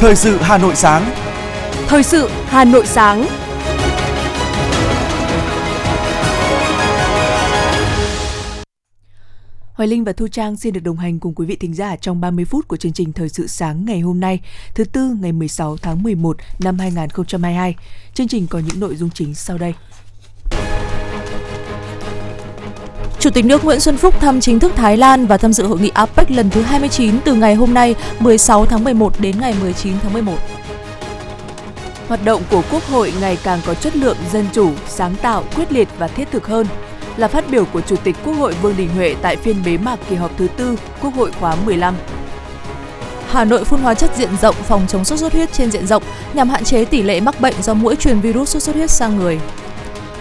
Thời sự Hà Nội sáng. Thời sự Hà Nội sáng. Hoài Linh và Thu Trang xin được đồng hành cùng quý vị thính giả trong 30 phút của chương trình Thời sự sáng ngày hôm nay, thứ Tư ngày 16 tháng 11 năm 2022. Chương trình có những nội dung chính sau đây. Chủ tịch nước Nguyễn Xuân Phúc thăm chính thức Thái Lan và tham dự hội nghị APEC lần thứ 29 từ ngày hôm nay 16 tháng 11 đến ngày 19 tháng 11. Hoạt động của Quốc hội ngày càng có chất lượng, dân chủ, sáng tạo, quyết liệt và thiết thực hơn, là phát biểu của Chủ tịch Quốc hội Vương Đình Huệ tại phiên bế mạc kỳ họp thứ 4 Quốc hội khóa 15. Hà Nội phun hóa chất diện rộng phòng chống sốt xuất huyết trên diện rộng nhằm hạn chế tỷ lệ mắc bệnh do muỗi truyền virus sốt xuất huyết sang người.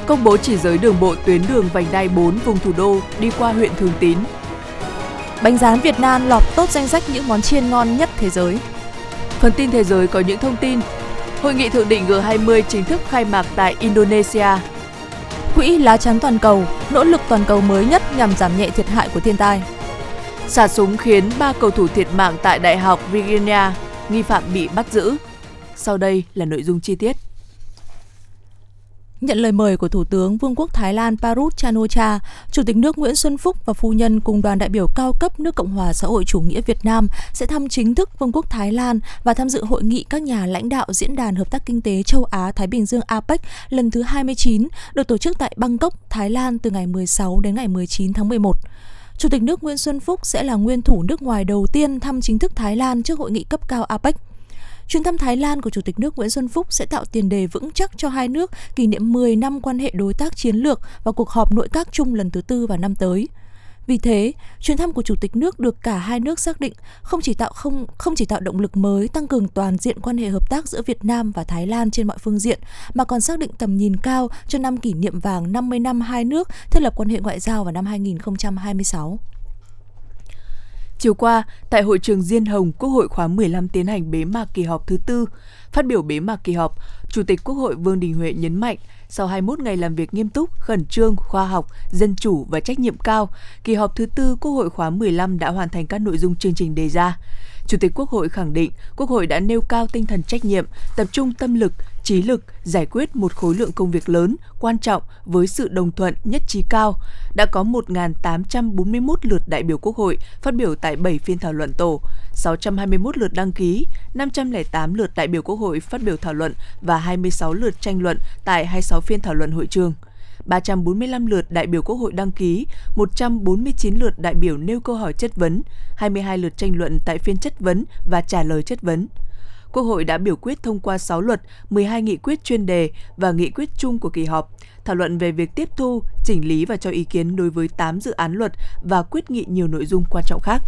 Công bố chỉ giới đường bộ tuyến đường vành đai 4 vùng thủ đô đi qua huyện Thường Tín. Bánh rán Việt Nam lọt top danh sách những món chiên ngon nhất thế giới. Phần tin thế giới có những thông tin. Hội nghị thượng đỉnh G20 chính thức khai mạc tại Indonesia. Quỹ lá chắn toàn cầu, nỗ lực toàn cầu mới nhất nhằm giảm nhẹ thiệt hại của thiên tai. Xả súng khiến 3 cầu thủ thiệt mạng tại Đại học Virginia, nghi phạm bị bắt giữ. Sau đây là nội dung chi tiết. Nhận lời mời của Thủ tướng Vương quốc Thái Lan Parut Chanocha, Chủ tịch nước Nguyễn Xuân Phúc và phu nhân cùng đoàn đại biểu cao cấp nước Cộng hòa xã hội chủ nghĩa Việt Nam sẽ thăm chính thức Vương quốc Thái Lan và tham dự hội nghị các nhà lãnh đạo Diễn đàn Hợp tác Kinh tế Châu Á-Thái Bình Dương APEC lần thứ 29 được tổ chức tại Bangkok, Thái Lan từ ngày 16 đến ngày 19 tháng 11. Chủ tịch nước Nguyễn Xuân Phúc sẽ là nguyên thủ nước ngoài đầu tiên thăm chính thức Thái Lan trước hội nghị cấp cao APEC. Chuyến thăm Thái Lan của Chủ tịch nước Nguyễn Xuân Phúc sẽ tạo tiền đề vững chắc cho hai nước kỷ niệm 10 năm quan hệ đối tác chiến lược và cuộc họp nội các chung lần thứ 4 vào năm tới. Vì thế, chuyến thăm của Chủ tịch nước được cả hai nước xác định không chỉ tạo động lực mới tăng cường toàn diện quan hệ hợp tác giữa Việt Nam và Thái Lan trên mọi phương diện, mà còn xác định tầm nhìn cao cho năm kỷ niệm vàng 50 năm hai nước thiết lập quan hệ ngoại giao vào năm 2026. Chiều qua, tại hội trường Diên Hồng, Quốc hội khóa 15 tiến hành bế mạc kỳ họp thứ 4. Phát biểu bế mạc kỳ họp, Chủ tịch Quốc hội Vương Đình Huệ nhấn mạnh, sau 21 ngày làm việc nghiêm túc, khẩn trương, khoa học, dân chủ và trách nhiệm cao, kỳ họp thứ 4 Quốc hội khóa 15 đã hoàn thành các nội dung chương trình đề ra. Chủ tịch Quốc hội khẳng định, Quốc hội đã nêu cao tinh thần trách nhiệm, tập trung tâm lực, trí lực, giải quyết một khối lượng công việc lớn, quan trọng với sự đồng thuận, nhất trí cao. Đã có 1.841 lượt đại biểu Quốc hội phát biểu tại 7 phiên thảo luận tổ, 621 lượt đăng ký, 508 lượt đại biểu Quốc hội phát biểu thảo luận và 26 lượt tranh luận tại 26 phiên thảo luận hội trường. 345 lượt đại biểu Quốc hội đăng ký, 149 lượt đại biểu nêu câu hỏi chất vấn, 22 lượt tranh luận tại phiên chất vấn và trả lời chất vấn. Quốc hội đã biểu quyết thông qua 6 luật, 12 nghị quyết chuyên đề và nghị quyết chung của kỳ họp, thảo luận về việc tiếp thu, chỉnh lý và cho ý kiến đối với 8 dự án luật và quyết nghị nhiều nội dung quan trọng khác.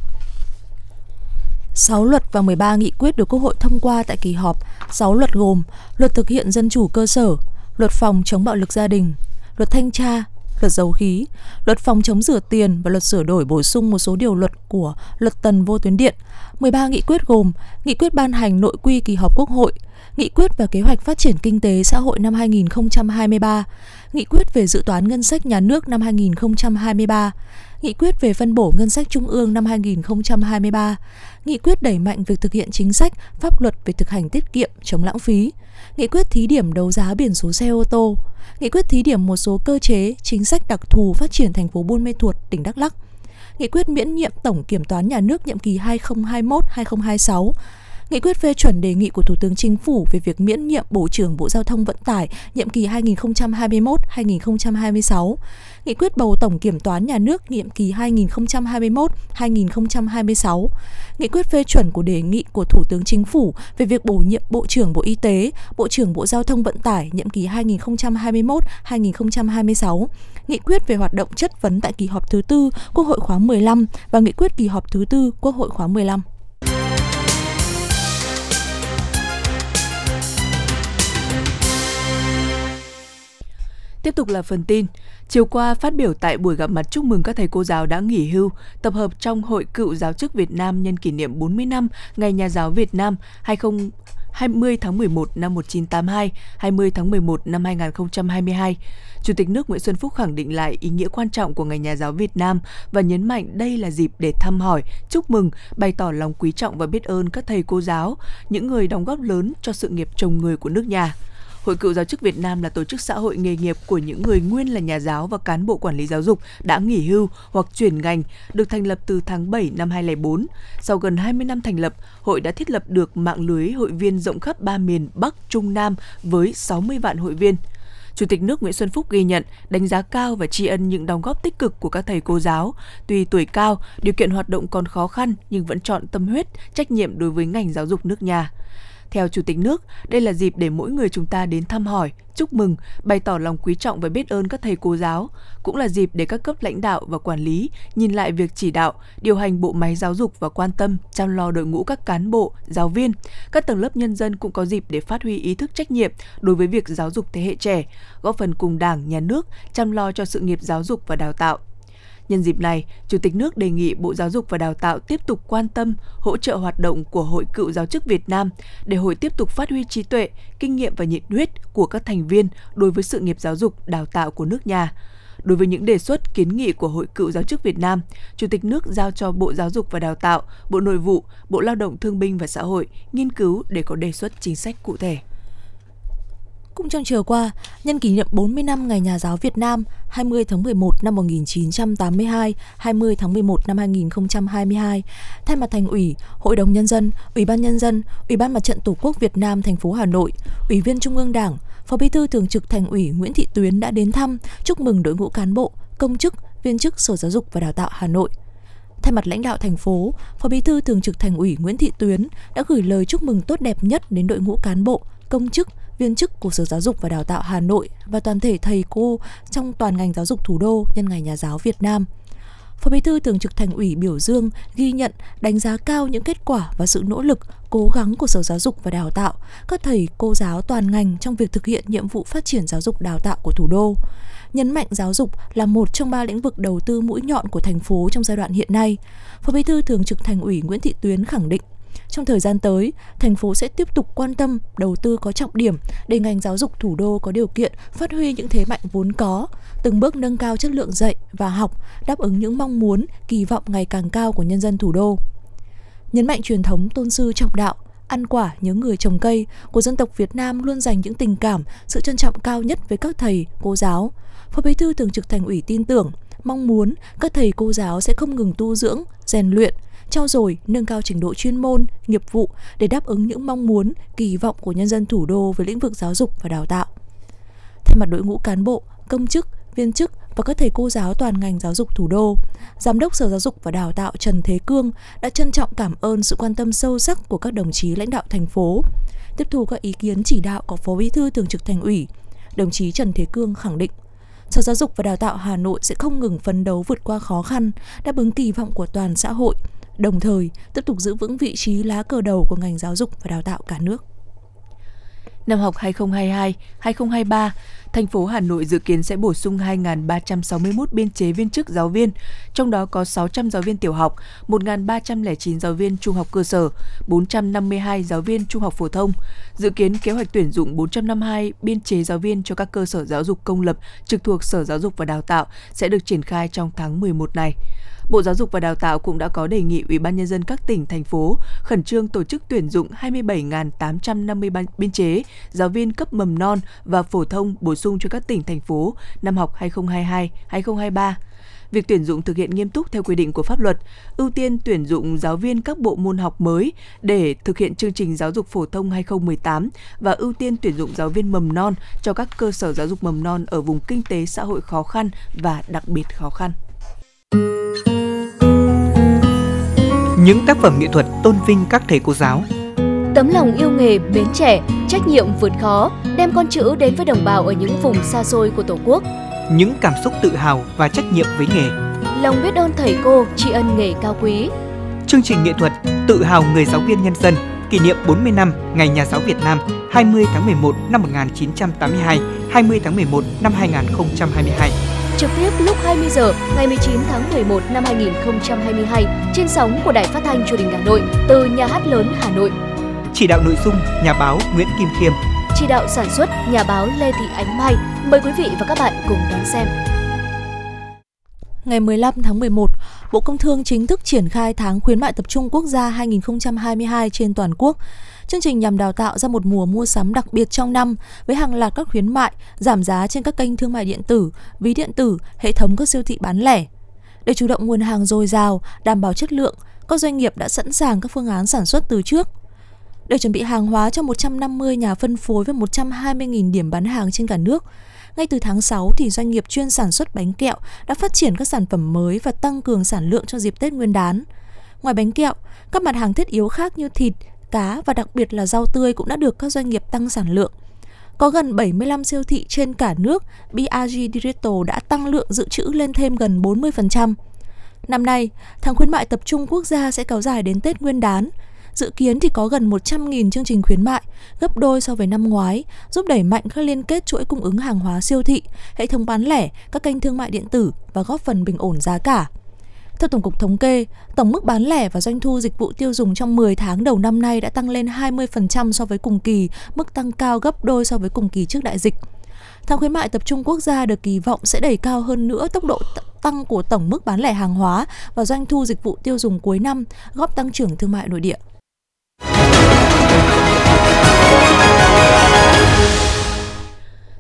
6 luật và 13 nghị quyết được Quốc hội thông qua tại kỳ họp. 6 luật gồm Luật thực hiện dân chủ cơ sở, Luật phòng chống bạo lực gia đình, Luật thanh tra, Luật dầu khí, Luật phòng chống rửa tiền và Luật sửa đổi bổ sung một số điều luật của Luật tần vô tuyến điện. 13 nghị quyết gồm Nghị quyết ban hành nội quy kỳ họp Quốc hội, Nghị quyết và kế hoạch phát triển kinh tế xã hội năm 2023, Nghị quyết về dự toán ngân sách nhà nước năm 2023, Nghị quyết về phân bổ ngân sách trung ương năm 2023, Nghị quyết đẩy mạnh việc thực hiện chính sách, pháp luật về thực hành tiết kiệm, chống lãng phí, Nghị quyết thí điểm đấu giá biển số xe ô tô, Nghị quyết thí điểm một số cơ chế, chính sách đặc thù phát triển thành phố Buôn Mê Thuột, tỉnh Đắk Lắk, Nghị quyết miễn nhiệm Tổng Kiểm toán Nhà nước nhiệm kỳ 2021-2026, Nghị quyết phê chuẩn đề nghị của Thủ tướng Chính phủ về việc miễn nhiệm Bộ trưởng Bộ Giao thông Vận tải nhiệm kỳ 2021-2026, Nghị quyết bầu Tổng Kiểm toán Nhà nước nhiệm kỳ 2021-2026, Nghị quyết phê chuẩn của đề nghị của Thủ tướng Chính phủ về việc bổ nhiệm Bộ trưởng Bộ Y tế, Bộ trưởng Bộ Giao thông Vận tải nhiệm kỳ 2021-2026, Nghị quyết về hoạt động chất vấn tại kỳ họp thứ 4 Quốc hội khóa 15 và Nghị quyết kỳ họp thứ 4 Quốc hội khóa 15. Tiếp tục là phần tin. Chiều qua, phát biểu tại buổi gặp mặt chúc mừng các thầy cô giáo đã nghỉ hưu, tập hợp trong Hội Cựu Giáo chức Việt Nam nhân kỷ niệm 40 năm Ngày Nhà giáo Việt Nam 20 tháng 11 năm 1982, 20 tháng 11 năm 2022, Chủ tịch nước Nguyễn Xuân Phúc khẳng định lại ý nghĩa quan trọng của Ngày Nhà giáo Việt Nam và nhấn mạnh đây là dịp để thăm hỏi, chúc mừng, bày tỏ lòng quý trọng và biết ơn các thầy cô giáo, những người đóng góp lớn cho sự nghiệp trồng người của nước nhà. Hội Cựu Giáo chức Việt Nam là tổ chức xã hội nghề nghiệp của những người nguyên là nhà giáo và cán bộ quản lý giáo dục đã nghỉ hưu hoặc chuyển ngành, được thành lập từ tháng 7 năm 2004. Sau gần 20 năm thành lập, hội đã thiết lập được mạng lưới hội viên rộng khắp 3 miền Bắc, Trung, Nam với 60 vạn hội viên. Chủ tịch nước Nguyễn Xuân Phúc ghi nhận, đánh giá cao và tri ân những đóng góp tích cực của các thầy cô giáo. Tuy tuổi cao, điều kiện hoạt động còn khó khăn nhưng vẫn chọn tâm huyết, trách nhiệm đối với ngành giáo dục nước nhà. Theo Chủ tịch nước, đây là dịp để mỗi người chúng ta đến thăm hỏi, chúc mừng, bày tỏ lòng quý trọng và biết ơn các thầy cô giáo. Cũng là dịp để các cấp lãnh đạo và quản lý nhìn lại việc chỉ đạo, điều hành bộ máy giáo dục và quan tâm, chăm lo đội ngũ các cán bộ, giáo viên. Các tầng lớp nhân dân cũng có dịp để phát huy ý thức trách nhiệm đối với việc giáo dục thế hệ trẻ, góp phần cùng Đảng, Nhà nước, chăm lo cho sự nghiệp giáo dục và đào tạo. Nhân dịp này, Chủ tịch nước đề nghị Bộ Giáo dục và Đào tạo tiếp tục quan tâm, hỗ trợ hoạt động của Hội Cựu Giáo chức Việt Nam để hội tiếp tục phát huy trí tuệ, kinh nghiệm và nhiệt huyết của các thành viên đối với sự nghiệp giáo dục, đào tạo của nước nhà. Đối với những đề xuất, kiến nghị của Hội Cựu Giáo chức Việt Nam, Chủ tịch nước giao cho Bộ Giáo dục và Đào tạo, Bộ Nội vụ, Bộ Lao động Thương binh và Xã hội nghiên cứu để có đề xuất chính sách cụ thể. Cũng trong chiều qua, nhân kỷ niệm 40 năm Ngày Nhà giáo Việt Nam 20 tháng 11 năm 1982, 20 tháng 11 năm 2022, thay mặt Thành ủy, Hội đồng Nhân dân, Ủy ban Nhân dân, Ủy ban Mặt trận Tổ quốc Việt Nam thành phố Hà Nội, Ủy viên Trung ương Đảng, Phó Bí thư Thường trực Thành ủy Nguyễn Thị Tuyến đã đến thăm, chúc mừng đội ngũ cán bộ, công chức, viên chức Sở Giáo dục và Đào tạo Hà Nội. Thay mặt lãnh đạo thành phố, Phó Bí thư Thường trực Thành ủy Nguyễn Thị Tuyến đã gửi lời chúc mừng tốt đẹp nhất đến đội ngũ cán bộ, công chức, viên chức của Sở Giáo dục và Đào tạo Hà Nội và toàn thể thầy cô trong toàn ngành giáo dục thủ đô nhân Ngày Nhà giáo Việt Nam. Phó Bí thư Thường trực Thành ủy biểu dương, ghi nhận, đánh giá cao những kết quả và sự nỗ lực, cố gắng của Sở Giáo dục và Đào tạo, các thầy cô giáo toàn ngành trong việc thực hiện nhiệm vụ phát triển giáo dục đào tạo của thủ đô. Nhấn mạnh giáo dục là một trong 3 lĩnh vực đầu tư mũi nhọn của thành phố trong giai đoạn hiện nay, Phó Bí thư Thường trực Thành ủy Nguyễn Thị Tuyến khẳng định, trong thời gian tới, thành phố sẽ tiếp tục quan tâm, đầu tư có trọng điểm để ngành giáo dục thủ đô có điều kiện phát huy những thế mạnh vốn có, từng bước nâng cao chất lượng dạy và học, đáp ứng những mong muốn, kỳ vọng ngày càng cao của nhân dân thủ đô. Nhấn mạnh truyền thống tôn sư trọng đạo, ăn quả nhớ người trồng cây của dân tộc Việt Nam luôn dành những tình cảm, sự trân trọng cao nhất với các thầy, cô giáo, Phó Bí thư Thường trực Thành ủy tin tưởng, mong muốn các thầy cô giáo sẽ không ngừng tu dưỡng, rèn luyện, trau dồi, nâng cao trình độ chuyên môn, nghiệp vụ để đáp ứng những mong muốn, kỳ vọng của nhân dân thủ đô về lĩnh vực giáo dục và đào tạo. Thay mặt đội ngũ cán bộ, công chức, viên chức và các thầy cô giáo toàn ngành giáo dục thủ đô, Giám đốc Sở Giáo dục và Đào tạo Trần Thế Cương đã trân trọng cảm ơn sự quan tâm sâu sắc của các đồng chí lãnh đạo thành phố. Tiếp thu các ý kiến chỉ đạo của Phó Bí thư Thường trực Thành ủy, đồng chí Trần Thế Cương khẳng định, Sở Giáo dục và Đào tạo Hà Nội sẽ không ngừng phấn đấu vượt qua khó khăn, đáp ứng kỳ vọng của toàn xã hội, đồng thời tiếp tục giữ vững vị trí lá cờ đầu của ngành giáo dục và đào tạo cả nước. Năm học 2022-2023, thành phố Hà Nội dự kiến sẽ bổ sung 2.361 biên chế viên chức giáo viên, trong đó có 600 giáo viên tiểu học, 1.309 giáo viên trung học cơ sở, 452 giáo viên trung học phổ thông. Dự kiến kế hoạch tuyển dụng 452 biên chế giáo viên cho các cơ sở giáo dục công lập trực thuộc Sở Giáo dục và Đào tạo sẽ được triển khai trong tháng 11 này. Bộ Giáo dục và Đào tạo cũng đã có đề nghị Ủy ban Nhân dân các tỉnh, thành phố khẩn trương tổ chức tuyển dụng 27.850 biên chế giáo viên cấp mầm non và phổ thông bổ sung cho các tỉnh, thành phố năm học 2022-2023. Việc tuyển dụng thực hiện nghiêm túc theo quy định của pháp luật, ưu tiên tuyển dụng giáo viên các bộ môn học mới để thực hiện chương trình giáo dục phổ thông 2018 và ưu tiên tuyển dụng giáo viên mầm non cho các cơ sở giáo dục mầm non ở vùng kinh tế xã hội khó khăn và đặc biệt khó khăn. Những tác phẩm nghệ thuật tôn vinh các thầy cô giáo. Tấm lòng yêu nghề, mến trẻ, trách nhiệm vượt khó, đem con chữ đến với đồng bào ở những vùng xa xôi của Tổ quốc. Những cảm xúc tự hào và trách nhiệm với nghề. Lòng biết ơn thầy cô, tri ân nghề cao quý. Chương trình nghệ thuật Tự hào người giáo viên nhân dân, kỷ niệm 40 năm Ngày Nhà giáo Việt Nam 20 tháng 11 năm 1982, 20 tháng 11 năm 2022. Trực tiếp lúc 20 giờ ngày 19 tháng 11 năm 2022 trên sóng của Đài Phát thanh Truyền hình Hà Nội từ Nhà hát lớn Hà Nội. Chỉ đạo nội dung nhà báo Nguyễn Kim Khiêm. Chỉ đạo sản xuất nhà báo Lê Thị Ánh Mai. Mời quý vị và các bạn cùng đón xem. Ngày 15 tháng 11, Bộ Công Thương chính thức triển khai tháng khuyến mại tập trung quốc gia 2022 trên toàn quốc. Chương trình nhằm đào tạo ra một mùa mua sắm đặc biệt trong năm với hàng loạt các khuyến mại, giảm giá trên các kênh thương mại điện tử, ví điện tử, hệ thống các siêu thị bán lẻ. Để chủ động nguồn hàng dồi dào, đảm bảo chất lượng, các doanh nghiệp đã sẵn sàng các phương án sản xuất từ trước. Để chuẩn bị hàng hóa cho 150 nhà phân phối và 120.000 điểm bán hàng trên cả nước, ngay từ tháng 6 thì doanh nghiệp chuyên sản xuất bánh kẹo đã phát triển các sản phẩm mới và tăng cường sản lượng cho dịp Tết Nguyên đán. Ngoài bánh kẹo, các mặt hàng thiết yếu khác như thịt, cá và đặc biệt là rau tươi cũng đã được các doanh nghiệp tăng sản lượng. Có gần 75 siêu thị trên cả nước, BRG Digital đã tăng lượng dự trữ lên thêm gần 40%. Năm nay, tháng khuyến mại tập trung quốc gia sẽ kéo dài đến Tết Nguyên đán. Dự kiến thì có gần 100.000 chương trình khuyến mại, gấp đôi so với năm ngoái, giúp đẩy mạnh các liên kết chuỗi cung ứng hàng hóa siêu thị, hệ thống bán lẻ, các kênh thương mại điện tử và góp phần bình ổn giá cả. Theo Tổng cục Thống kê, tổng mức bán lẻ và doanh thu dịch vụ tiêu dùng trong 10 tháng đầu năm nay đã tăng lên 20% so với cùng kỳ, mức tăng cao gấp đôi so với cùng kỳ trước đại dịch. Tháng khuyến mại tập trung quốc gia được kỳ vọng sẽ đẩy cao hơn nữa tốc độ tăng của tổng mức bán lẻ hàng hóa và doanh thu dịch vụ tiêu dùng cuối năm, góp tăng trưởng thương mại nội địa.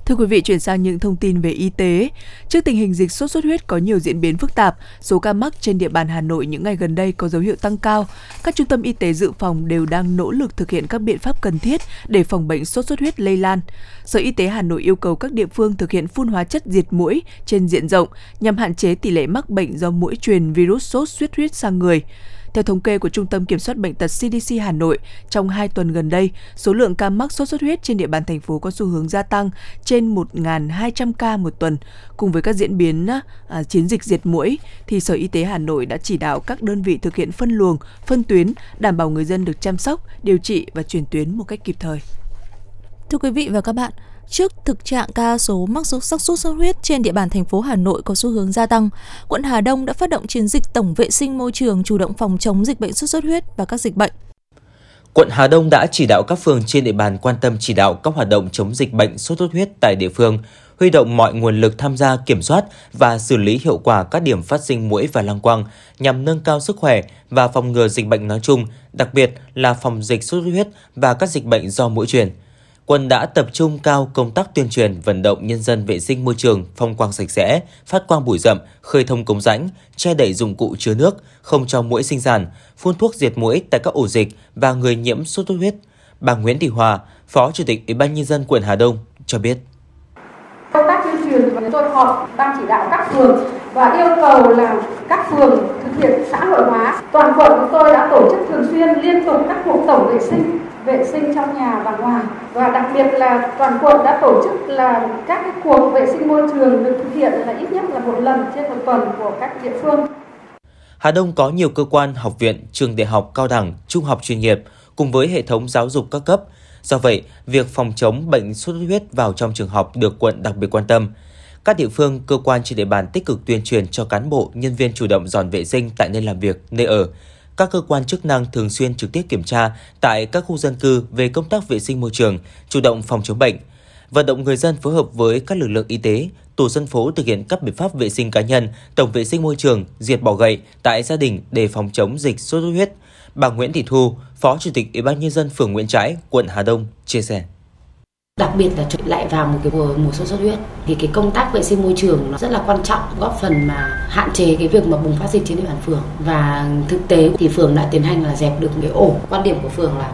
Thưa quý vị, chuyển sang những thông tin về y tế. Trước tình hình dịch sốt xuất huyết có nhiều diễn biến phức tạp, số ca mắc trên địa bàn Hà Nội những ngày gần đây có dấu hiệu tăng cao. Các trung tâm y tế dự phòng đều đang nỗ lực thực hiện các biện pháp cần thiết để phòng bệnh sốt xuất huyết lây lan. Sở Y tế Hà Nội yêu cầu các địa phương thực hiện phun hóa chất diệt muỗi trên diện rộng nhằm hạn chế tỷ lệ mắc bệnh do muỗi truyền virus sốt xuất huyết sang người. Theo thống kê của Trung tâm Kiểm soát Bệnh tật CDC Hà Nội, trong 2 tuần gần đây, số lượng ca mắc sốt xuất huyết trên địa bàn thành phố có xu hướng gia tăng trên 1.200 ca một tuần. Cùng với các diễn biến chiến dịch diệt muỗi, thì Sở Y tế Hà Nội đã chỉ đạo các đơn vị thực hiện phân luồng, phân tuyến, đảm bảo người dân được chăm sóc, điều trị và chuyển tuyến một cách kịp thời. Thưa quý vị và các bạn, trước thực trạng ca số mắc sốt xuất huyết trên địa bàn thành phố Hà Nội có xu hướng gia tăng, quận Hà Đông đã phát động chiến dịch tổng vệ sinh môi trường chủ động phòng chống dịch bệnh sốt xuất huyết và các dịch bệnh. Quận Hà Đông đã chỉ đạo các phường trên địa bàn quan tâm chỉ đạo các hoạt động chống dịch bệnh sốt xuất huyết tại địa phương, huy động mọi nguồn lực tham gia kiểm soát và xử lý hiệu quả các điểm phát sinh muỗi và lăng quăng nhằm nâng cao sức khỏe và phòng ngừa dịch bệnh nói chung, đặc biệt là phòng dịch sốt xuất huyết và các dịch bệnh do muỗi truyền. Quận đã tập trung cao công tác tuyên truyền, vận động nhân dân vệ sinh môi trường, phong quang sạch sẽ, phát quang bụi rậm, khơi thông cống rãnh, che đậy dụng cụ chứa nước, không cho muỗi sinh sản, phun thuốc diệt muỗi tại các ổ dịch và người nhiễm sốt xuất huyết. Bà Nguyễn Thị Hòa, Phó Chủ tịch Ủy ban Nhân dân quận Hà Đông cho biết. Công tác tuyên truyền và tôi họp ban chỉ đạo các phường và yêu cầu là các phường thực hiện xã hội hóa. Toàn quận chúng tôi đã tổ chức thường xuyên liên tục các cuộc tổng vệ sinh trong nhà và ngoài, và đặc biệt là toàn quận đã tổ chức là các cái cuộc vệ sinh môi trường được thực hiện là ít nhất là một lần trên một tuần của các địa phương. Hà Đông có nhiều cơ quan, học viện, trường đại học, cao đẳng, trung học chuyên nghiệp cùng với hệ thống giáo dục các cấp. Do vậy, việc phòng chống bệnh sốt xuất huyết vào trong trường học được quận đặc biệt quan tâm. Các địa phương, cơ quan trên địa bàn tích cực tuyên truyền cho cán bộ, nhân viên chủ động dọn vệ sinh tại nơi làm việc, nơi ở. Các cơ quan chức năng thường xuyên trực tiếp kiểm tra tại các khu dân cư về công tác vệ sinh môi trường, chủ động phòng chống bệnh. Vận động người dân phối hợp với các lực lượng y tế, tổ dân phố thực hiện các biện pháp vệ sinh cá nhân, tổng vệ sinh môi trường, diệt bọ gậy tại gia đình để phòng chống dịch sốt xuất huyết. Bà Nguyễn Thị Thu, Phó Chủ tịch Ủy ban Nhân dân phường Nguyễn Trãi, quận Hà Đông chia sẻ. Đặc biệt là lại vào một cái mùa sốt xuất huyết thì cái công tác vệ sinh môi trường nó rất là quan trọng, góp phần mà hạn chế cái việc mà bùng phát dịch trên địa bàn phường. Và thực tế thì phường đã tiến hành là dẹp được cái ổ. Quan điểm của phường là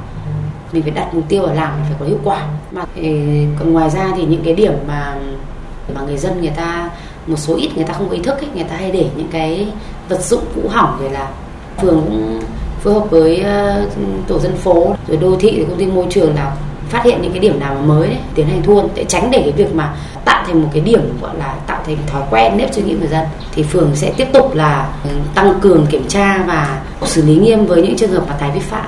mình phải đặt mục tiêu ở làm phải có hiệu quả. Mà còn ngoài ra thì những cái điểm mà người dân người ta một số ít người ta không có ý thức ấy, người ta hay để những cái vật dụng cũ hỏng rồi là phường cũng phối hợp với tổ dân phố rồi đô thị rồi công ty môi trường nào phát hiện những cái điểm nào mới đấy, tiến hành thu để tránh để cái việc mà tạo thành một cái điểm gọi là tạo thành thói quen nếp suy nghĩ người dân, thì phường sẽ tiếp tục là tăng cường kiểm tra và xử lý nghiêm với những trường hợp mà tái vi phạm.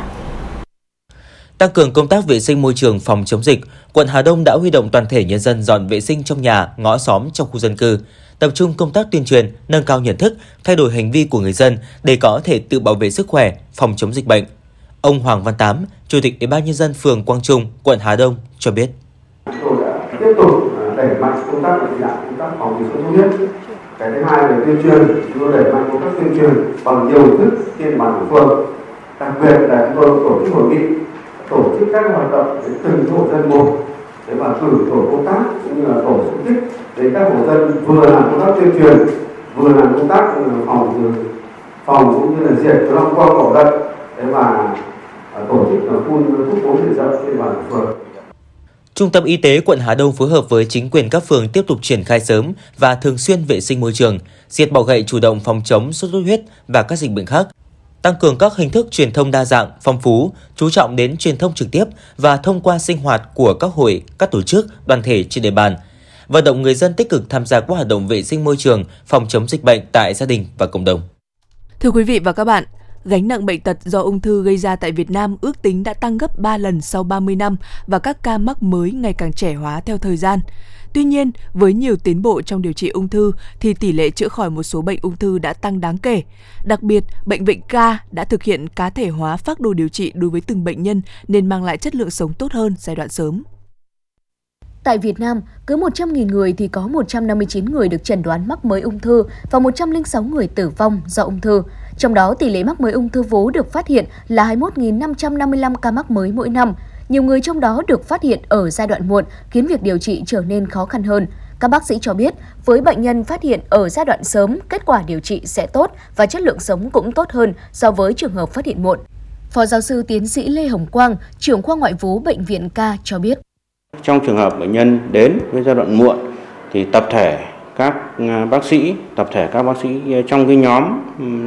Tăng cường công tác vệ sinh môi trường phòng chống dịch, quận Hà Đông đã huy động toàn thể nhân dân dọn vệ sinh trong nhà, ngõ xóm trong khu dân cư, tập trung công tác tuyên truyền, nâng cao nhận thức, thay đổi hành vi của người dân để có thể tự bảo vệ sức khỏe, phòng chống dịch bệnh. Ông Hoàng Văn Tám, Chủ tịch Ủy ban Nhân dân phường Quang Trung, quận Hà Đông cho biết. Tôi đã tiếp tục đẩy mạnh công tác chỉ đạo, công tác phòng chống sốt xuất huyết. Cái thứ hai là tuyên truyền, chúng tôi đẩy mạnh công tác tuyên truyền bằng nhiều hình thức trên bàn của phường. Đặc biệt là chúng tôi tổ chức hội nghị, tổ chức các hoạt động đến từng hộ dân một, và cử tổ công tác cũng như là tổ xung kích đến các hộ dân vừa làm công tác tuyên truyền, vừa làm công tác phòng cũng như là diệt long quang bọ gậy và tổ chức là phun thuốc bổ diện rộng trên bàn của phường. Trung tâm Y tế quận Hà Đông phối hợp với chính quyền các phường tiếp tục triển khai sớm và thường xuyên vệ sinh môi trường, diệt bọ gậy, chủ động phòng chống sốt xuất huyết và các dịch bệnh khác, tăng cường các hình thức truyền thông đa dạng, phong phú, chú trọng đến truyền thông trực tiếp và thông qua sinh hoạt của các hội, các tổ chức, đoàn thể trên địa bàn, vận động người dân tích cực tham gia các hoạt động vệ sinh môi trường, phòng chống dịch bệnh tại gia đình và cộng đồng. Thưa quý vị và các bạn, gánh nặng bệnh tật do ung thư gây ra tại Việt Nam ước tính đã tăng gấp 3 lần sau 30 năm và các ca mắc mới ngày càng trẻ hóa theo thời gian. Tuy nhiên, với nhiều tiến bộ trong điều trị ung thư thì tỷ lệ chữa khỏi một số bệnh ung thư đã tăng đáng kể. Đặc biệt, Bệnh viện K đã thực hiện cá thể hóa phác đồ điều trị đối với từng bệnh nhân nên mang lại chất lượng sống tốt hơn giai đoạn sớm. Tại Việt Nam, cứ 100.000 người thì có 159 người được chẩn đoán mắc mới ung thư và 106 người tử vong do ung thư. Trong đó, tỷ lệ mắc mới ung thư vú được phát hiện là 21.555 ca mắc mới mỗi năm. Nhiều người trong đó được phát hiện ở giai đoạn muộn, khiến việc điều trị trở nên khó khăn hơn. Các bác sĩ cho biết, với bệnh nhân phát hiện ở giai đoạn sớm, kết quả điều trị sẽ tốt và chất lượng sống cũng tốt hơn so với trường hợp phát hiện muộn. Phó giáo sư tiến sĩ Lê Hồng Quang, trưởng khoa ngoại vú Bệnh viện K cho biết. Trong trường hợp bệnh nhân đến với giai đoạn muộn, thì tập thể các bác sĩ trong cái nhóm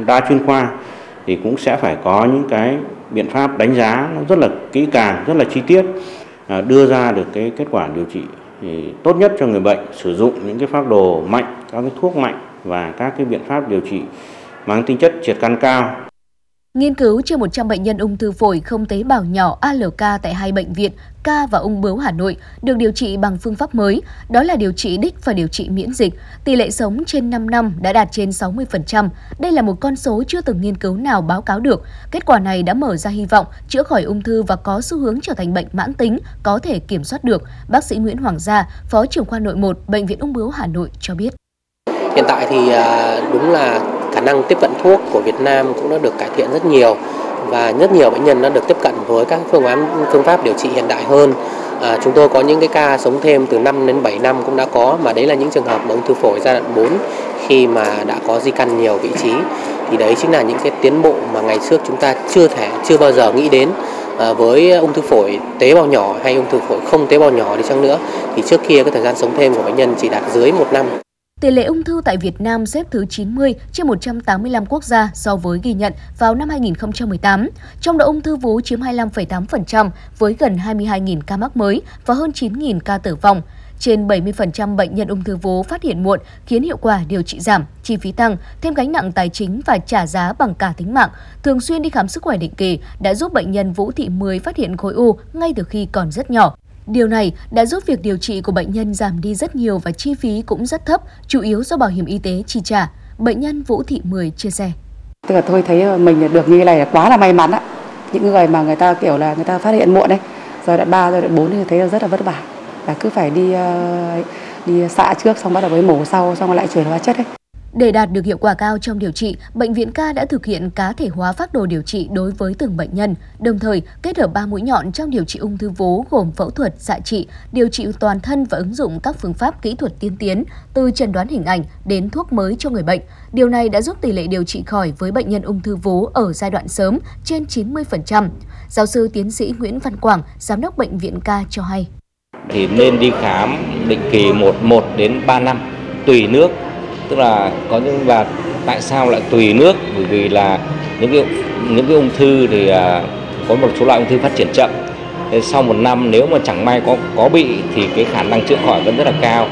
đa chuyên khoa thì cũng sẽ phải có những cái biện pháp đánh giá nó rất là kỹ càng, rất là chi tiết, đưa ra được cái kết quả điều trị tốt nhất cho người bệnh, sử dụng những cái phác đồ mạnh, các cái thuốc mạnh và các cái biện pháp điều trị mang tính chất triệt căn cao. Nghiên cứu trên 100 bệnh nhân ung thư phổi không tế bào nhỏ ALK tại hai bệnh viện K và Ung Bướu Hà Nội được điều trị bằng phương pháp mới, đó là điều trị đích và điều trị miễn dịch. Tỷ lệ sống trên 5 năm đã đạt trên 60%. Đây là một con số chưa từng nghiên cứu nào báo cáo được. Kết quả này đã mở ra hy vọng chữa khỏi ung thư và có xu hướng trở thành bệnh mãn tính, có thể kiểm soát được. Bác sĩ Nguyễn Hoàng Gia, Phó trưởng khoa nội 1, Bệnh viện Ung Bướu Hà Nội cho biết. Hiện tại thì đúng là khả năng tiếp cận thuốc của Việt Nam cũng đã được cải thiện rất nhiều và rất nhiều bệnh nhân đã được tiếp cận với các phương pháp điều trị hiện đại hơn. Chúng tôi có những cái ca sống thêm từ 5 đến 7 năm cũng đã có, mà đấy là những trường hợp ung thư phổi giai đoạn 4 khi mà đã có di căn nhiều vị trí. Thì đấy chính là những cái tiến bộ mà ngày trước chúng ta chưa bao giờ nghĩ đến. Với ung thư phổi tế bào nhỏ hay ung thư phổi không tế bào nhỏ đi chăng nữa thì trước kia cái thời gian sống thêm của bệnh nhân chỉ đạt dưới 1 năm. Tỷ lệ ung thư tại Việt Nam xếp thứ 90 trên 185 quốc gia so với ghi nhận vào năm 2018, trong đó ung thư vú chiếm 25,8% với gần 22.000 ca mắc mới và hơn 9.000 ca tử vong. Trên 70% bệnh nhân ung thư vú phát hiện muộn khiến hiệu quả điều trị giảm, chi phí tăng, thêm gánh nặng tài chính và trả giá bằng cả tính mạng. Thường xuyên đi khám sức khỏe định kỳ đã giúp bệnh nhân Vũ Thị Mười phát hiện khối u ngay từ khi còn rất nhỏ. Điều này đã giúp việc điều trị của bệnh nhân giảm đi rất nhiều và chi phí cũng rất thấp, chủ yếu do bảo hiểm y tế chi trả. Bệnh nhân Vũ Thị Mười chia sẻ. Tức là tôi thấy mình được như này là quá là may mắn ạ. Những người mà người ta kiểu là người ta phát hiện muộn đấy, giai đoạn 3, giai đoạn 4 thì thấy rất là vất vả. Và cứ phải đi xạ trước, xong bắt đầu mới mổ sau, xong lại chuyển hóa chất đấy. Để đạt được hiệu quả cao trong điều trị, Bệnh viện K đã thực hiện cá thể hóa phác đồ điều trị đối với từng bệnh nhân, đồng thời kết hợp 3 mũi nhọn trong điều trị ung thư vú gồm phẫu thuật, xạ trị, điều trị toàn thân và ứng dụng các phương pháp kỹ thuật tiên tiến, từ chẩn đoán hình ảnh đến thuốc mới cho người bệnh. Điều này đã giúp tỷ lệ điều trị khỏi với bệnh nhân ung thư vú ở giai đoạn sớm trên 90%. Giáo sư tiến sĩ Nguyễn Văn Quảng, Giám đốc Bệnh viện K cho hay. Thì nên đi khám định kỳ 1 đến 3 năm, tùy nước. Tức là có những, và tại sao lại tùy nước? Bởi vì là những cái ung thư thì có một số loại ung thư phát triển chậm. Sau 1 năm nếu mà chẳng may có bị thì cái khả năng chữa khỏi vẫn rất là cao.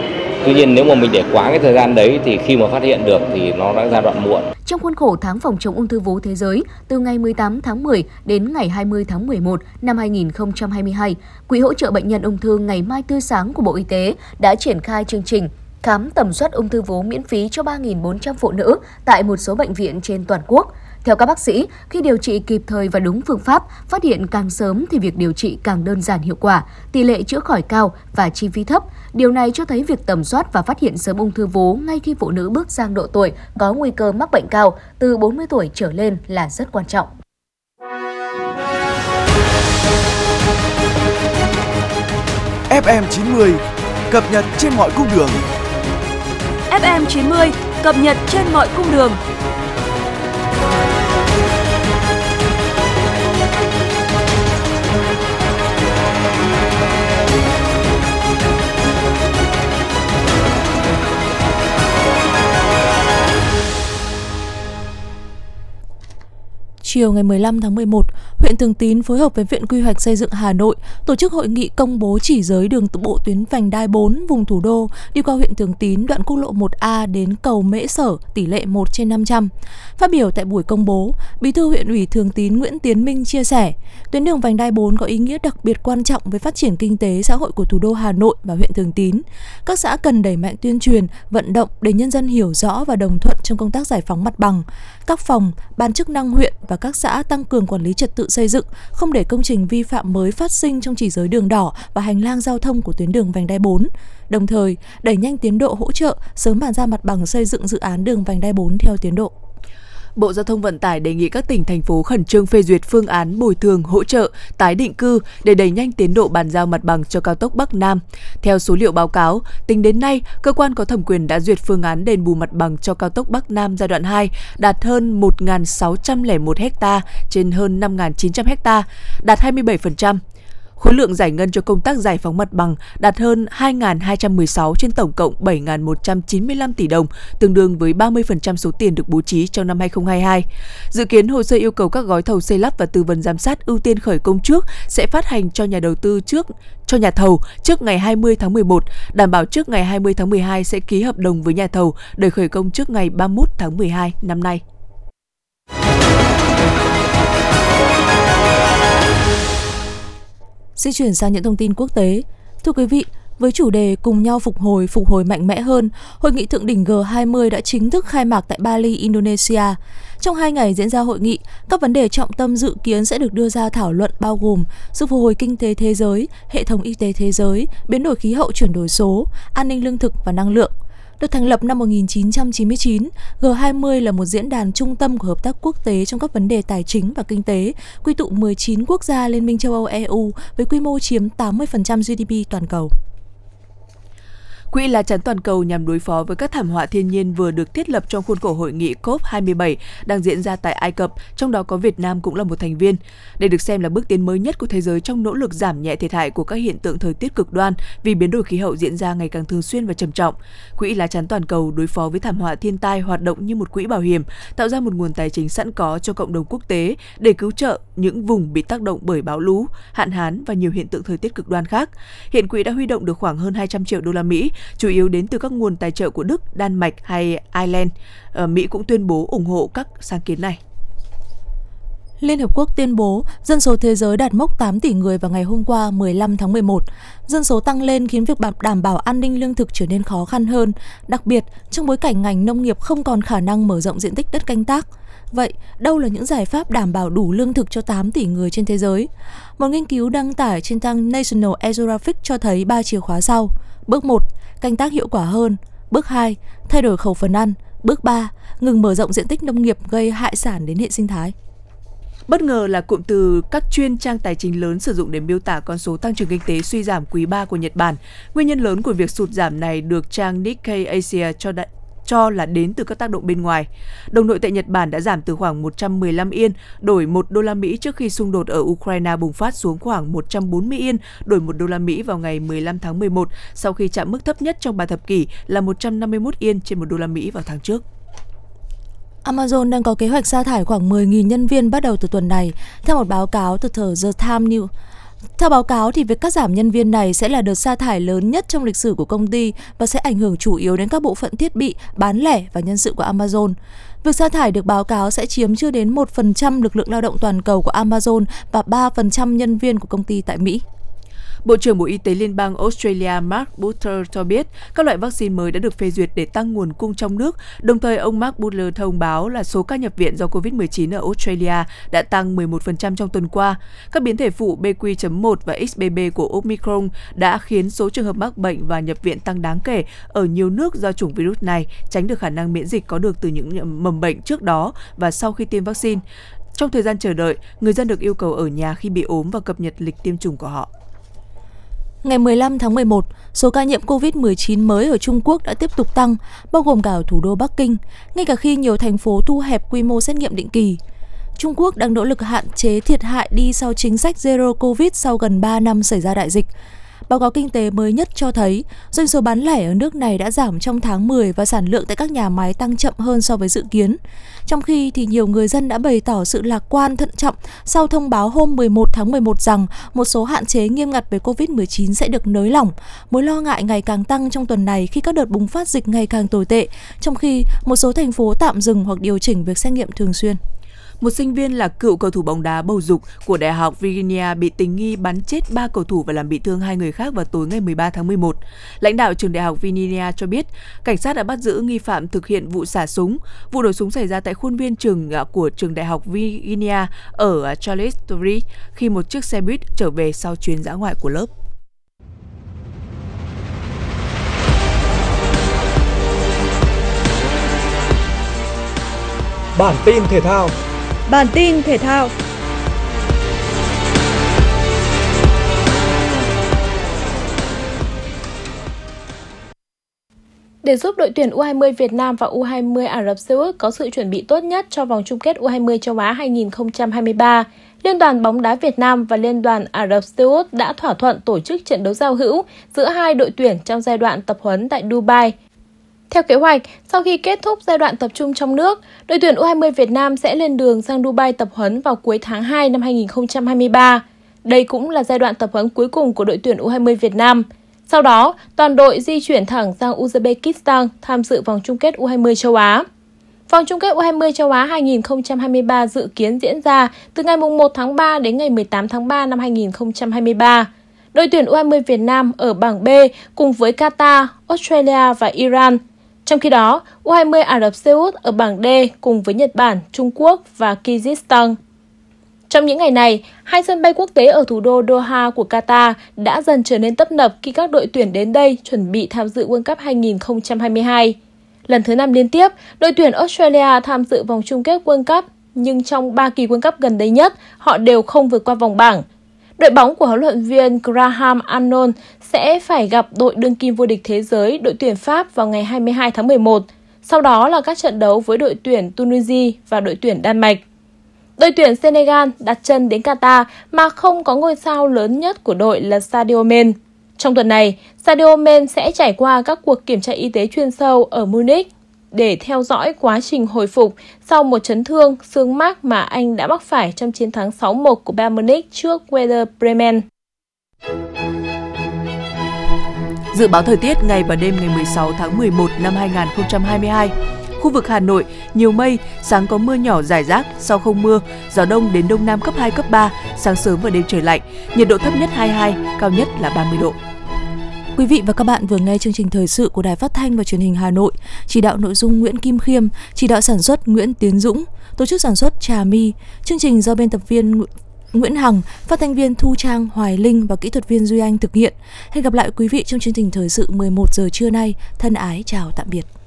Tuy nhiên nếu mà mình để quá cái thời gian đấy thì khi mà phát hiện được thì nó đã giai đoạn muộn. Trong khuôn khổ tháng phòng chống ung thư vú thế giới, từ ngày 18 tháng 10 đến ngày 20 tháng 11 năm 2022, Quỹ hỗ trợ bệnh nhân ung thư Ngày Mai Tươi Sáng của Bộ Y tế đã triển khai chương trình khám tầm soát ung thư vú miễn phí cho 3.400 phụ nữ tại một số bệnh viện trên toàn quốc. Theo các bác sĩ, khi điều trị kịp thời và đúng phương pháp, phát hiện càng sớm thì việc điều trị càng đơn giản hiệu quả, tỷ lệ chữa khỏi cao và chi phí thấp. Điều này cho thấy việc tầm soát và phát hiện sớm ung thư vú ngay khi phụ nữ bước sang độ tuổi có nguy cơ mắc bệnh cao từ 40 tuổi trở lên là rất quan trọng. FM90 cập nhật trên mọi cung đường. FM90 cập nhật trên mọi cung đường. Chiều ngày 15 tháng 11, huyện Thường Tín phối hợp với Viện Quy hoạch Xây dựng Hà Nội tổ chức hội nghị công bố chỉ giới đường bộ tuyến vành đai 4 vùng thủ đô đi qua huyện Thường Tín đoạn quốc lộ 1A đến cầu Mễ Sở tỷ lệ 1/500. Phát biểu tại buổi công bố, Bí thư huyện ủy Thường Tín Nguyễn Tiến Minh chia sẻ, tuyến đường vành đai 4 có ý nghĩa đặc biệt quan trọng với phát triển kinh tế xã hội của thủ đô Hà Nội và huyện Thường Tín. Các xã cần đẩy mạnh tuyên truyền, vận động để nhân dân hiểu rõ và đồng thuận trong công tác giải phóng mặt bằng. Các phòng, ban chức năng huyện và các xã tăng cường quản lý trật tự xây dựng, không để công trình vi phạm mới phát sinh trong chỉ giới đường đỏ và hành lang giao thông của tuyến đường vành đai 4. Đồng thời, đẩy nhanh tiến độ hỗ trợ, sớm bàn ra mặt bằng xây dựng dự án đường vành đai 4 theo tiến độ. Bộ Giao thông Vận tải đề nghị các tỉnh, thành phố khẩn trương phê duyệt phương án bồi thường, hỗ trợ, tái định cư để đẩy nhanh tiến độ bàn giao mặt bằng cho cao tốc Bắc Nam. Theo số liệu báo cáo, tính đến nay, cơ quan có thẩm quyền đã duyệt phương án đền bù mặt bằng cho cao tốc Bắc Nam giai đoạn 2 đạt hơn 1.601 ha trên hơn 5.900 ha, đạt 27%. Khối lượng giải ngân cho công tác giải phóng mặt bằng đạt hơn 2.216 trên tổng cộng 7.195 tỷ đồng, tương đương với 30% số tiền được bố trí trong năm 2022. Dự kiến hồ sơ yêu cầu các gói thầu xây lắp và tư vấn giám sát ưu tiên khởi công trước sẽ phát hành cho nhà thầu trước ngày 20 tháng 11, đảm bảo trước ngày 20 tháng 12 sẽ ký hợp đồng với nhà thầu để khởi công trước ngày 31 tháng 12 năm nay. Di chuyển sang những thông tin quốc tế. Thưa quý vị, với chủ đề cùng nhau phục hồi mạnh mẽ hơn, hội nghị thượng đỉnh G20 đã chính thức khai mạc tại Bali, Indonesia. Trong 2 ngày diễn ra hội nghị, các vấn đề trọng tâm dự kiến sẽ được đưa ra thảo luận bao gồm sự phục hồi kinh tế thế giới, hệ thống y tế thế giới, biến đổi khí hậu chuyển đổi số, an ninh lương thực và năng lượng. Được thành lập năm 1999, G20 là một diễn đàn trung tâm của hợp tác quốc tế trong các vấn đề tài chính và kinh tế, quy tụ 19 quốc gia Liên minh châu Âu EU với quy mô chiếm 80% GDP toàn cầu. Quỹ lá chắn toàn cầu nhằm đối phó với các thảm họa thiên nhiên vừa được thiết lập trong khuôn khổ hội nghị COP27 đang diễn ra tại Ai Cập, trong đó có Việt Nam cũng là một thành viên. Đây được xem là bước tiến mới nhất của thế giới trong nỗ lực giảm nhẹ thiệt hại của các hiện tượng thời tiết cực đoan vì biến đổi khí hậu diễn ra ngày càng thường xuyên và trầm trọng. Quỹ lá chắn toàn cầu đối phó với thảm họa thiên tai hoạt động như một quỹ bảo hiểm, tạo ra một nguồn tài chính sẵn có cho cộng đồng quốc tế để cứu trợ những vùng bị tác động bởi bão lũ, hạn hán và nhiều hiện tượng thời tiết cực đoan khác. Hiện quỹ đã huy động được khoảng hơn 200 triệu đô la Mỹ, chủ yếu đến từ các nguồn tài trợ của Đức, Đan Mạch hay Ireland. Mỹ cũng tuyên bố ủng hộ các sáng kiến này. Liên Hợp Quốc tuyên bố dân số thế giới đạt mốc 8 tỷ người vào ngày hôm qua 15 tháng 11. Dân số tăng lên khiến việc đảm bảo an ninh lương thực trở nên khó khăn hơn, đặc biệt trong bối cảnh ngành nông nghiệp không còn khả năng mở rộng diện tích đất canh tác. Vậy, đâu là những giải pháp đảm bảo đủ lương thực cho 8 tỷ người trên thế giới? Một nghiên cứu đăng tải trên trang National Geographic cho thấy 3 chìa khóa sau. Bước 1, canh tác hiệu quả hơn. Bước 2, thay đổi khẩu phần ăn. Bước 3, ngừng mở rộng diện tích nông nghiệp gây hại sản đến hệ sinh thái. Bất ngờ là cụm từ các chuyên trang tài chính lớn sử dụng để miêu tả con số tăng trưởng kinh tế suy giảm quý 3 của Nhật Bản. Nguyên nhân lớn của việc sụt giảm này được trang Nikkei Asia cho là đến từ các tác động bên ngoài. Đồng nội tệ Nhật Bản đã giảm từ khoảng 115 yên đổi 1 đô la Mỹ trước khi xung đột ở Ukraine bùng phát xuống khoảng 140 yên đổi 1 đô la Mỹ vào ngày 15 tháng 11 sau khi chạm mức thấp nhất trong 3 thập kỷ là 151 yên trên 1 đô la Mỹ vào tháng trước. Amazon đang có kế hoạch sa thải khoảng 10.000 nhân viên bắt đầu từ tuần này, theo một báo cáo từ tờ The Times New York. Theo báo cáo, thì việc cắt giảm nhân viên này sẽ là đợt sa thải lớn nhất trong lịch sử của công ty và sẽ ảnh hưởng chủ yếu đến các bộ phận thiết bị, bán lẻ và nhân sự của Amazon. Việc sa thải được báo cáo sẽ chiếm chưa đến 1% lực lượng lao động toàn cầu của Amazon và 3% nhân viên của công ty tại Mỹ. Bộ trưởng Bộ Y tế Liên bang Australia Mark Butler cho biết các loại vaccine mới đã được phê duyệt để tăng nguồn cung trong nước. Đồng thời, ông Mark Butler thông báo là số ca nhập viện do COVID-19 ở Australia đã tăng 11% trong tuần qua. Các biến thể phụ BQ.1 và XBB của Omicron đã khiến số trường hợp mắc bệnh và nhập viện tăng đáng kể ở nhiều nước do chủng virus này tránh được khả năng miễn dịch có được từ những mầm bệnh trước đó và sau khi tiêm vaccine. Trong thời gian chờ đợi, người dân được yêu cầu ở nhà khi bị ốm và cập nhật lịch tiêm chủng của họ. Ngày 15 tháng 11, số ca nhiễm COVID-19 mới ở Trung Quốc đã tiếp tục tăng, bao gồm cả ở thủ đô Bắc Kinh, ngay cả khi nhiều thành phố thu hẹp quy mô xét nghiệm định kỳ. Trung Quốc đang nỗ lực hạn chế thiệt hại đi sau chính sách Zero Covid sau gần 3 năm xảy ra đại dịch. Báo cáo kinh tế mới nhất cho thấy, doanh số bán lẻ ở nước này đã giảm trong tháng 10 và sản lượng tại các nhà máy tăng chậm hơn so với dự kiến. Trong khi thì nhiều người dân đã bày tỏ sự lạc quan thận trọng sau thông báo hôm 11 tháng 11 rằng một số hạn chế nghiêm ngặt về COVID-19 sẽ được nới lỏng. Mối lo ngại ngày càng tăng trong tuần này khi các đợt bùng phát dịch ngày càng tồi tệ, trong khi một số thành phố tạm dừng hoặc điều chỉnh việc xét nghiệm thường xuyên. Một sinh viên là cựu cầu thủ bóng đá bầu dục của Đại học Virginia bị tình nghi bắn chết 3 cầu thủ và làm bị thương 2 người khác vào tối ngày 13 tháng 11. Lãnh đạo trường Đại học Virginia cho biết, cảnh sát đã bắt giữ nghi phạm thực hiện vụ xả súng. Vụ nổ súng xảy ra tại khuôn viên trường Đại học Virginia ở Charlottesville khi một chiếc xe buýt trở về sau chuyến dã ngoại của lớp. Bản tin thể thao. Để giúp đội tuyển U20 Việt Nam và U20 Ả Rập Xê Út có sự chuẩn bị tốt nhất cho vòng chung kết U20 châu Á 2023, Liên đoàn bóng đá Việt Nam và Liên đoàn Ả Rập Xê Út đã thỏa thuận tổ chức trận đấu giao hữu giữa hai đội tuyển trong giai đoạn tập huấn tại Dubai. Theo kế hoạch, sau khi kết thúc giai đoạn tập trung trong nước, đội tuyển U20 Việt Nam sẽ lên đường sang Dubai tập huấn vào cuối tháng 2 năm 2023. Đây cũng là giai đoạn tập huấn cuối cùng của đội tuyển U20 Việt Nam. Sau đó, toàn đội di chuyển thẳng sang Uzbekistan tham dự vòng chung kết U20 châu Á. Vòng chung kết U20 châu Á 2023 dự kiến diễn ra từ ngày 1 tháng 3 đến ngày 18 tháng 3 năm 2023. Đội tuyển U20 Việt Nam ở bảng B cùng với Qatar, Australia và Iran. Trong khi đó, U20 Ả Rập Xê Út ở bảng D cùng với Nhật Bản, Trung Quốc và Kyrgyzstan. Trong những ngày này, hai sân bay quốc tế ở thủ đô Doha của Qatar đã dần trở nên tấp nập khi các đội tuyển đến đây chuẩn bị tham dự World Cup 2022. Lần thứ 5 liên tiếp, đội tuyển Australia tham dự vòng chung kết World Cup, nhưng trong 3 kỳ World Cup gần đây nhất, họ đều không vượt qua vòng bảng. Đội bóng của huấn luyện viên Graham Annon sẽ phải gặp đội đương kim vô địch thế giới, đội tuyển Pháp vào ngày 22 tháng 11, sau đó là các trận đấu với đội tuyển Tunisia và đội tuyển Đan Mạch. Đội tuyển Senegal đặt chân đến Qatar mà không có ngôi sao lớn nhất của đội là Sadio Mané. Trong tuần này, Sadio Mané sẽ trải qua các cuộc kiểm tra y tế chuyên sâu ở Munich để theo dõi quá trình hồi phục sau một chấn thương xương mác mà anh đã mắc phải trong chiến thắng 6-1 của Bayern Munich trước Werder Bremen. Dự báo thời tiết ngày và đêm ngày 16 tháng 11 năm 2022. Khu vực Hà Nội, nhiều mây, sáng có mưa nhỏ rải rác, sau không mưa, gió đông đến đông nam cấp 2, cấp 3, sáng sớm và đêm trời lạnh, nhiệt độ thấp nhất 22, cao nhất là 30 độ. Quý vị và các bạn vừa nghe chương trình thời sự của Đài Phát thanh và Truyền hình Hà Nội, chỉ đạo nội dung Nguyễn Kim Khiêm, chỉ đạo sản xuất Nguyễn Tiến Dũng, tổ chức sản xuất Trà My. Chương trình do biên tập viên Nguyễn Hằng, phát thanh viên Thu Trang, Hoài Linh và kỹ thuật viên Duy Anh thực hiện. Hẹn gặp lại quý vị trong chương trình thời sự 11 giờ trưa nay. Thân ái chào tạm biệt.